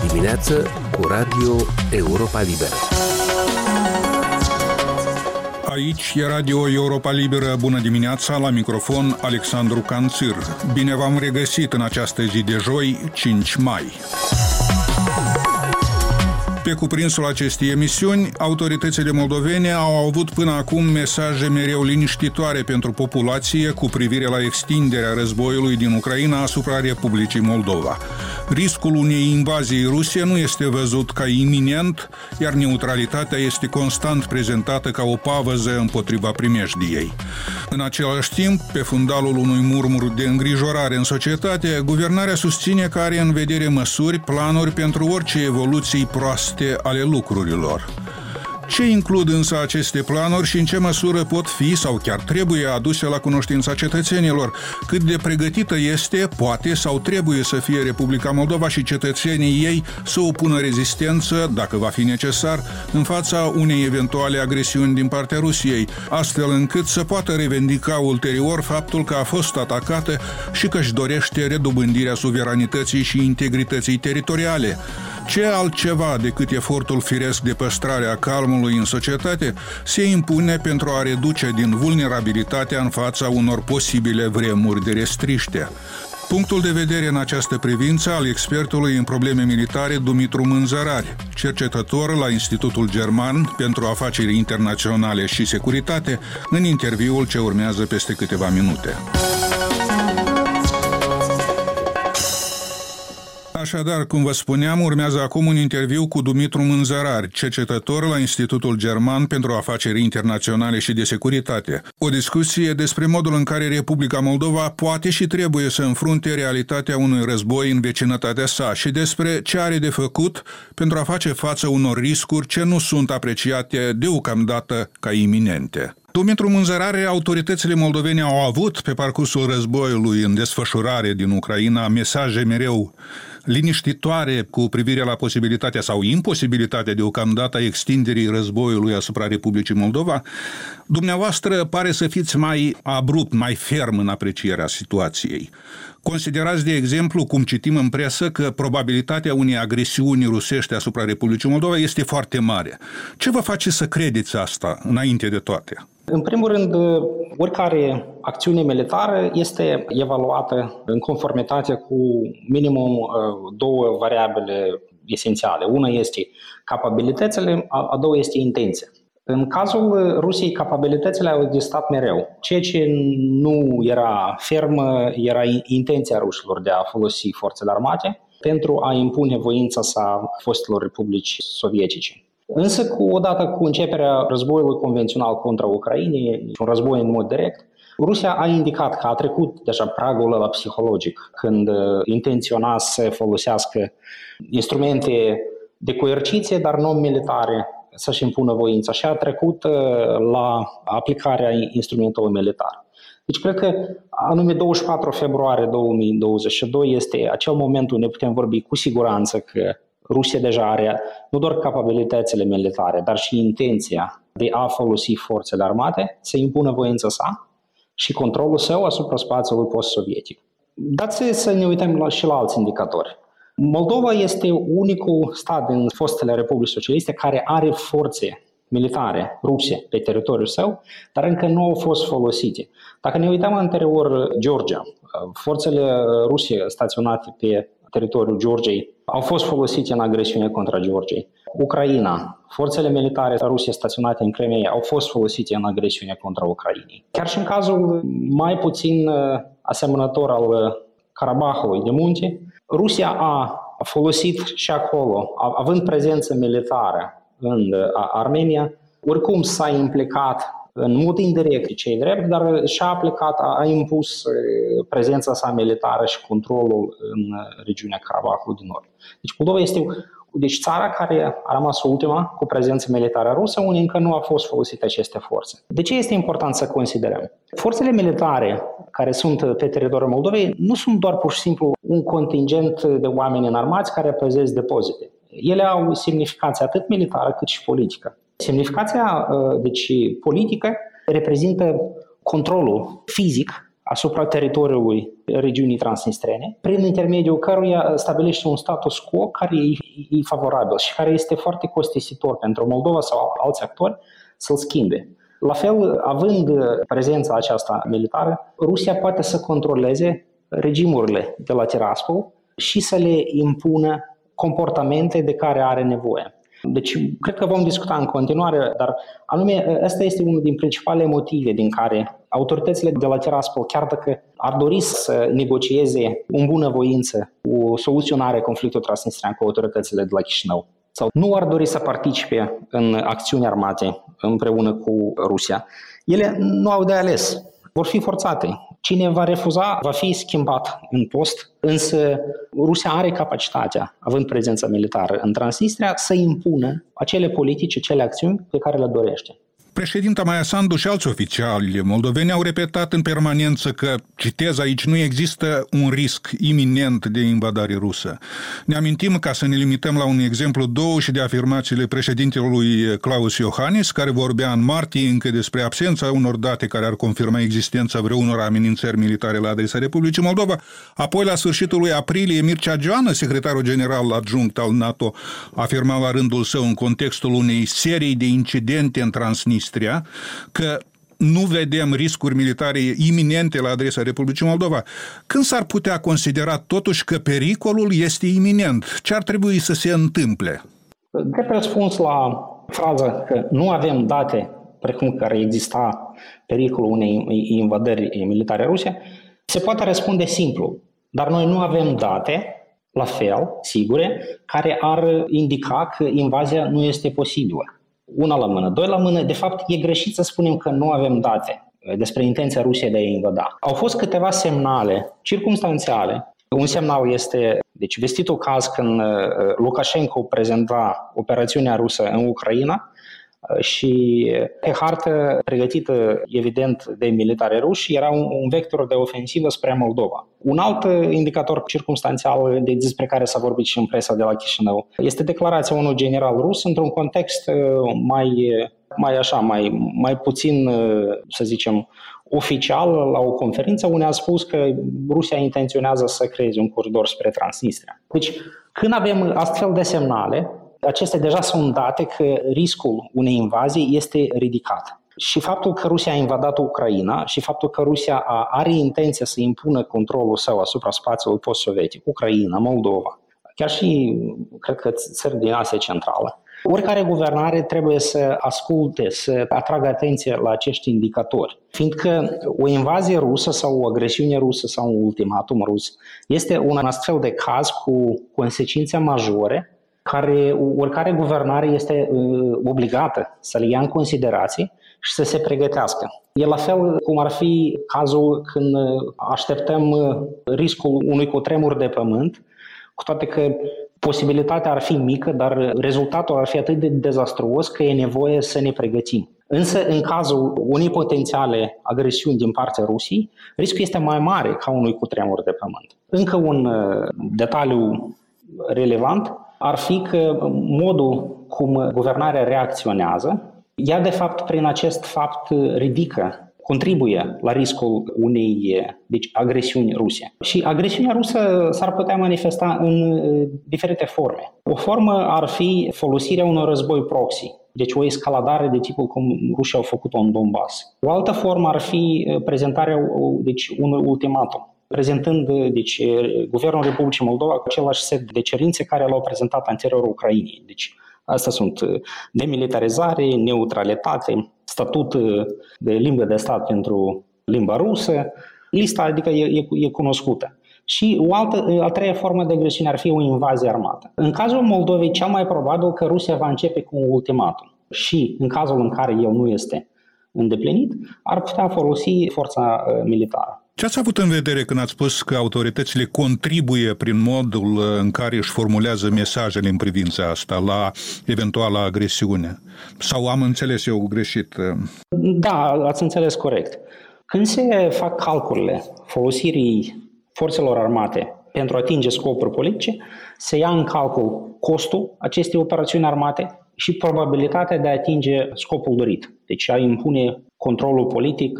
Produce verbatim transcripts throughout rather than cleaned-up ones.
de dimineață cu Radio Europa Liberă. Aici e Radio Europa Liberă. Bună dimineața, la microfon Alexandru Canțir. Bine v-am regăsit în această zi de joi, cinci mai. Pe cuprinsul acestei emisiuni, autoritățile moldovene au avut până acum mesaje mereu liniștitoare pentru populație cu privire la extinderea războiului din Ucraina asupra Republicii Moldova. Riscul unei invazii ruse nu este văzut ca iminent, iar neutralitatea este constant prezentată ca o pavăză împotriva primejdiei. În același timp, pe fundalul unui murmur de îngrijorare în societate, guvernarea susține că are în vedere măsuri, planuri pentru orice evoluții proaste ale lucrurilor. Ce includ însă aceste planuri și în ce măsură pot fi sau chiar trebuie aduse la cunoștința cetățenilor? Cât de pregătită este, poate sau trebuie să fie Republica Moldova și cetățenii ei să opună rezistență, dacă va fi necesar, în fața unei eventuale agresiuni din partea Rusiei, astfel încât să poată revendica ulterior faptul că a fost atacată și că își dorește redobândirea suveranității și integrității teritoriale? Ce altceva decât efortul firesc de păstrare a calmului în societate se impune pentru a reduce din vulnerabilitatea în fața unor posibile vremuri de restriște? Punctul de vedere în această privință al expertului în probleme militare Dumitru Mânzărari, cercetător la Institutul German pentru Afaceri Internaționale și Securitate, în interviul ce urmează peste câteva minute. Așadar, cum vă spuneam, urmează acum un interviu cu Dumitru Mânzărari, cercetător la Institutul German pentru Afaceri Internaționale și de Securitate. O discuție despre modul în care Republica Moldova poate și trebuie să înfrunte realitatea unui război în vecinătatea sa și despre ce are de făcut pentru a face față unor riscuri ce nu sunt apreciate deocamdată ca iminente. Dumitru Mânzărari, autoritățile moldovene au avut pe parcursul războiului în desfășurare din Ucraina mesaje mereu liniștitoare cu privire la posibilitatea sau imposibilitatea deocamdată a extinderii războiului asupra Republicii Moldova. Dumneavoastră pare să fiți mai abrupt, mai ferm în aprecierea situației. Considerați, de exemplu, cum citim în presă, că probabilitatea unei agresiuni rusești asupra Republicii Moldova este foarte mare. Ce vă face să credeți asta, înainte de toate? În primul rând, oricare acțiune militară este evaluată în conformitate cu minimum două variabile esențiale. Una este capabilitățile, a doua este intenția. În cazul Rusiei, capabilitățile au existat mereu. Ceea ce nu era fermă era intenția rușilor de a folosi forțele armate pentru a impune voința sa fostelor republici sovietice. Însă, cu, odată cu începerea războiului convențional contra Ucrainei, un război în mod direct, Rusia a indicat că a trecut deja pragul ăla psihologic când intenționa să folosească instrumente de coerciție, dar non-militare, să-și impună voința și a trecut la aplicarea instrumentelor militare. Deci cred că anume douăzeci și patru februarie două mii douăzeci și doi este acel moment unde putem vorbi cu siguranță că Rusia deja are nu doar capabilitățile militare, dar și intenția de a folosi forțele armate să impună voința sa și controlul său asupra spațiului post-sovietic. Dați să ne uităm și la alți indicatori. Moldova este unicul stat din fostele Republici Socialiste care are forțe militare ruse pe teritoriul său, dar încă nu au fost folosite. Dacă ne uităm anterior Georgia, forțele ruse staționate pe teritoriul Georgiei au fost folosite în agresiune contra Georgiei. Ucraina, forțele militare ruse staționate în Crimea au fost folosite în agresiune contra Ucrainei. Chiar și în cazul mai puțin asemănător al Karabahului de munte, Rusia a folosit și acolo, având prezență militară în Armenia, oricum s-a implicat în mod indirect, ce-i drept, dar și-a aplicat, a impus prezența sa militară și controlul în regiunea Karabahului din Nord. Deci Moldova este deci țara care a rămas ultima cu prezență militară rusă, unde încă nu a fost folosite aceste forțe. De ce este important să considerăm? Forțele militare care sunt pe teritoriul Moldovei nu sunt doar pur și simplu un contingent de oameni înarmați care păzesc depozite. Ele au semnificație atât militară cât și politică. Semnificația deci, politică reprezintă controlul fizic asupra teritoriului regiunii transnistrene, prin intermediul căruia stabilește un status quo care e favorabil și care este foarte costisitor pentru Moldova sau alți actori să-l schimbe. La fel, având prezența aceasta militară, Rusia poate să controleze regimurile de la Tiraspol și să le impună comportamente de care are nevoie. Deci, cred că vom discuta în continuare, dar anume, ăsta este unul din principalele motive din care autoritățile de la Tiraspol, chiar dacă ar dori să negocieze în bunăvoință o soluționare a conflictului transnistrean cu autoritățile de la Chișinău, sau nu ar dori să participe în acțiuni armate împreună cu Rusia, ele nu au de ales, vor fi forțate. Cine va refuza va fi schimbat în post, însă Rusia are capacitatea, având prezența militară în Transnistria, să impună acele politici, acele acțiuni pe care le dorește. Președinta Maia Sandu și alți oficiali moldoveni au repetat în permanență că, citez aici, nu există un risc iminent de invadare rusă. Ne amintim, ca să ne limităm la un exemplu, două și de afirmațiile președintelui Claus Iohannis, care vorbea în martie încă despre absența unor date care ar confirma existența vreunor amenințări militare la adresa Republicii Moldova. Apoi, la sfârșitul lui aprilie, Mircea Geoană, secretarul general adjunct al NATO, afirma la rândul său, în contextul unei serii de incidente în Transnistria, că nu vedem riscuri militare iminente la adresa Republicii Moldova. Când s-ar putea considera totuși că pericolul este iminent? Ce ar trebui să se întâmple? De răspuns la fraza că nu avem date precum că ar exista pericolul unei invadări militare ruse, se poate răspunde simplu. Dar noi nu avem date, la fel, sigure, care ar indica că invazia nu este posibilă. Una la mână, doi la mână, de fapt e greșit să spunem că nu avem date despre intenția Rusiei de a invada. Au fost câteva semnale circumstanțiale. Un semnal este, deci, vestitul caz când Lukashenko prezenta operațiunea rusă în Ucraina și pe hartă pregătită evident de militari ruși era un, un vector de ofensivă spre Moldova. Un alt indicator circumstanțial de, despre care s-a vorbit și în presa de la Chișinău este declarația unui general rus într-un context mai, mai așa, mai, mai puțin, să zicem, oficial la o conferință unde a spus că Rusia intenționează să creeze un coridor spre Transnistria. Deci când avem astfel de semnale, acestea deja sunt date că riscul unei invazii este ridicat. Și faptul că Rusia a invadat Ucraina și faptul că Rusia are intenția să impună controlul său asupra spațiului post-sovietic, Ucraina, Moldova, chiar și, cred că, țări din Asia Centrală. Oricare guvernare trebuie să asculte, să atragă atenție la acești indicatori, fiindcă o invazie rusă sau o agresiune rusă sau un ultimatum rus este un astfel de caz cu consecințe majore care oricare guvernare este uh, obligată să le ia în considerație și să se pregătească. E la fel cum ar fi cazul când așteptăm riscul unui cutremur de pământ, cu toate că posibilitatea ar fi mică, dar rezultatul ar fi atât de dezastruos că e nevoie să ne pregătim. Însă, în cazul unei potențiale agresiuni din partea Rusiei, riscul este mai mare ca unui cutremur de pământ. Încă un uh, detaliu relevant ar fi că modul cum guvernarea reacționează, ea de fapt prin acest fapt ridică, contribuie la riscul unei deci, agresiuni ruse. Și agresiunea rusă s-ar putea manifesta în diferite forme. O formă ar fi folosirea unui război proxy, deci o escaladare de tipul cum rușii au făcut-o în Donbass. O altă formă ar fi prezentarea deci, unui ultimatum, prezentând deci, Guvernul Republicii Moldova cu același set de cerințe care l-au prezentat anterior Ucrainei. Deci, astea sunt demilitarizare, neutralitate, statut de limbă de stat pentru limba rusă, lista adică e, e, e cunoscută. Și o altă, a treia formă de agresiune ar fi o invazie armată. În cazul Moldovei, cel mai probabil că Rusia va începe cu un ultimatum și în cazul în care el nu este îndeplinit, ar putea folosi forța militară. Ce ați avut în vedere când ați spus că autoritățile contribuie prin modul în care își formulează mesajele în privința asta la eventuala agresiune? Sau am înțeles eu greșit? Da, ați înțeles corect. Când se fac calculele folosirii forțelor armate pentru a atinge scopuri politice, se ia în calcul costul acestei operațiuni armate și probabilitatea de a atinge scopul dorit. Deci a impune controlul politic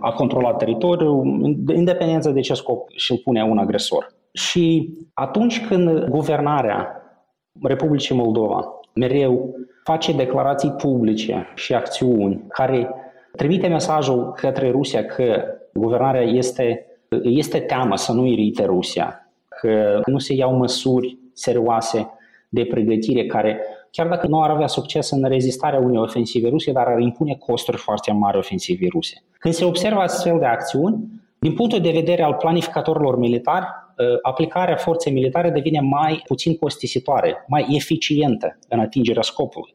a controla teritoriul, independență de ce scop și-l pune un agresor. Și atunci când guvernarea Republicii Moldova mereu face declarații publice și acțiuni care trimite mesajul către Rusia că guvernarea este, este teamă să nu irite Rusia, că nu se iau măsuri serioase de pregătire care, chiar dacă nu ar avea succes în rezistarea unei ofensive ruse, dar ar impune costuri foarte mari ofensivei ruse. Când se observă astfel de acțiuni, din punctul de vedere al planificatorilor militari, aplicarea forței militare devine mai puțin costisitoare, mai eficientă în atingerea scopului.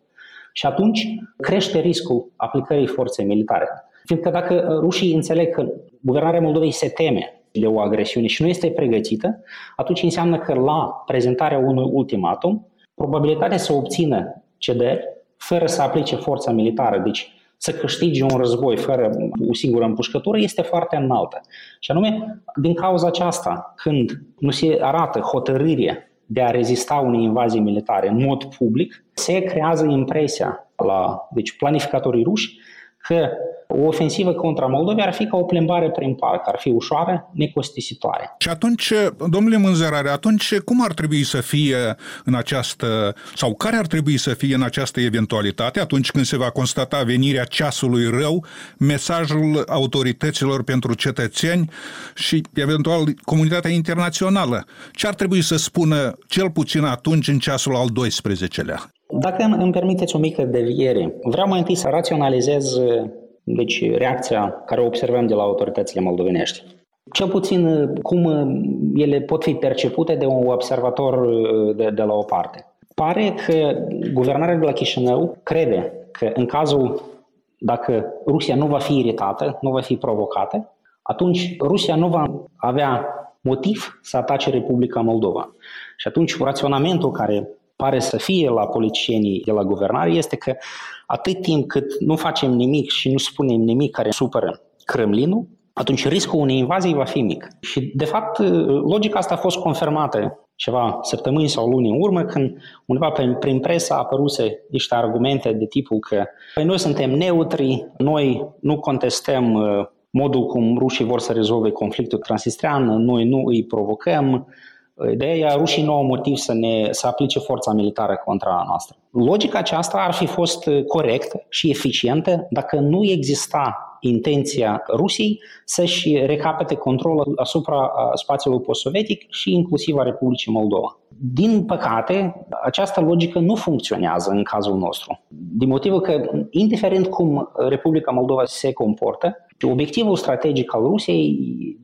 Și atunci crește riscul aplicării forței militare. Fiindcă dacă rușii înțeleg că guvernarea Moldovei se teme de o agresiune și nu este pregătită, atunci înseamnă că la prezentarea unui ultimatum, probabilitatea să obțină cederi fără să aplice forța militară, deci să câștige un război fără o singură împușcătură, este foarte înaltă. Și anume, din cauza aceasta, când nu se arată hotărârea de a rezista unei invazii militare în mod public, se creează impresia la deci planificatorii ruși că o ofensivă contra Moldovei ar fi ca o plimbare prin parc, ar fi ușoară, necostisitoare. Și atunci, domnule Mânzărari, atunci cum ar trebui să fie în această, sau care ar trebui să fie în această eventualitate, atunci când se va constata venirea ceasului rău, mesajul autorităților pentru cetățeni și eventual comunitatea internațională? Ce ar trebui să spună cel puțin atunci în ceasul al doisprezecelea? Dacă îmi permiteți o mică deviere, vreau mai întâi să raționalizez deci reacția care o observăm de la autoritățile moldovenești. Cel puțin cum ele pot fi percepute de un observator de, de la o parte. Pare că guvernarea de la Chișinău crede că în cazul dacă Rusia nu va fi iritată, nu va fi provocată, atunci Rusia nu va avea motiv să atace Republica Moldova. Și atunci raționamentul care pare să fie la politicienii de la guvernare este că atât timp cât nu facem nimic și nu spunem nimic care supără Kremlinul, atunci riscul unei invazii va fi mic. Și de fapt logica asta a fost confirmată ceva săptămâni sau luni în urmă, când undeva prin, prin presă apăruse niște argumente de tipul că noi suntem neutri, noi nu contestăm modul cum rușii vor să rezolve conflictul transnistrian, noi nu îi provocăm. Ideea e, rușii nu au motiv să, ne, să aplice forța militară contra noastră. Logica aceasta ar fi fost corectă și eficientă dacă nu exista intenția Rusiei să-și recapete controlul asupra spațiului post-sovietic și inclusiv a Republicii Moldova. Din păcate, această logică nu funcționează în cazul nostru. Din motivul că, indiferent cum Republica Moldova se comportă, obiectivul strategic al Rusiei,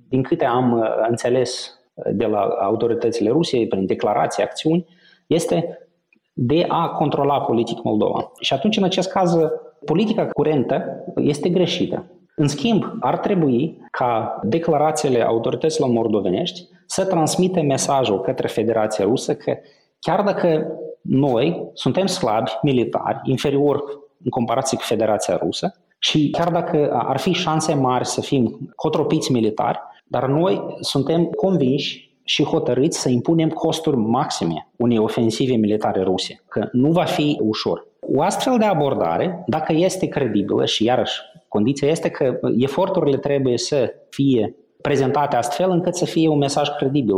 din câte am înțeles de la autoritățile Rusiei, prin declarații, acțiuni, este de a controla politic Moldova. Și atunci, în acest caz, politica curentă este greșită. În schimb, ar trebui ca declarațiile autorităților moldovenești să transmită mesajul către Federația Rusă că chiar dacă noi suntem slabi, militari, inferiori în comparație cu Federația Rusă, și chiar dacă ar fi șanse mari să fim cotropiți militari, dar noi suntem convinși și hotărâți să impunem costuri maxime unei ofensive militare ruse, că nu va fi ușor. O astfel de abordare, dacă este credibilă, și iarăși condiția este că eforturile trebuie să fie prezentate astfel încât să fie un mesaj credibil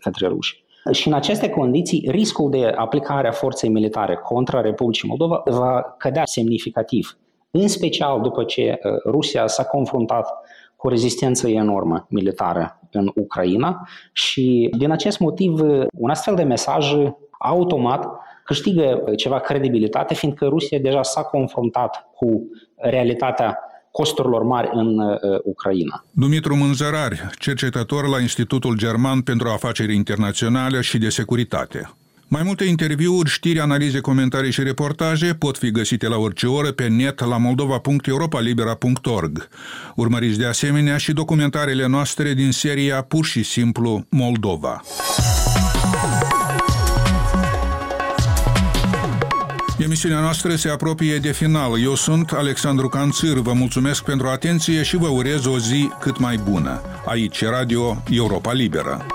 către ruși. Și în aceste condiții, riscul de aplicare a forței militare contra Republicii Moldova va cădea semnificativ, în special după ce Rusia s-a confruntat cu o rezistență enormă militară în Ucraina și din acest motiv un astfel de mesaj automat câștigă ceva credibilitate, fiindcă Rusia deja s-a confruntat cu realitatea costurilor mari în uh, Ucraina. Dumitru Mânzărari, cercetător la Institutul German pentru Afaceri Internaționale și de Securitate. Mai multe interviuri, știri, analize, comentarii și reportaje pot fi găsite la orice oră pe net la moldova punct europa libera punct org. Urmăriți de asemenea și documentarele noastre din seria Pur și simplu Moldova. Emisiunea noastră se apropie de final. Eu sunt Alexandru Canțir, vă mulțumesc pentru atenție și vă urez o zi cât mai bună. Aici Radio Europa Liberă.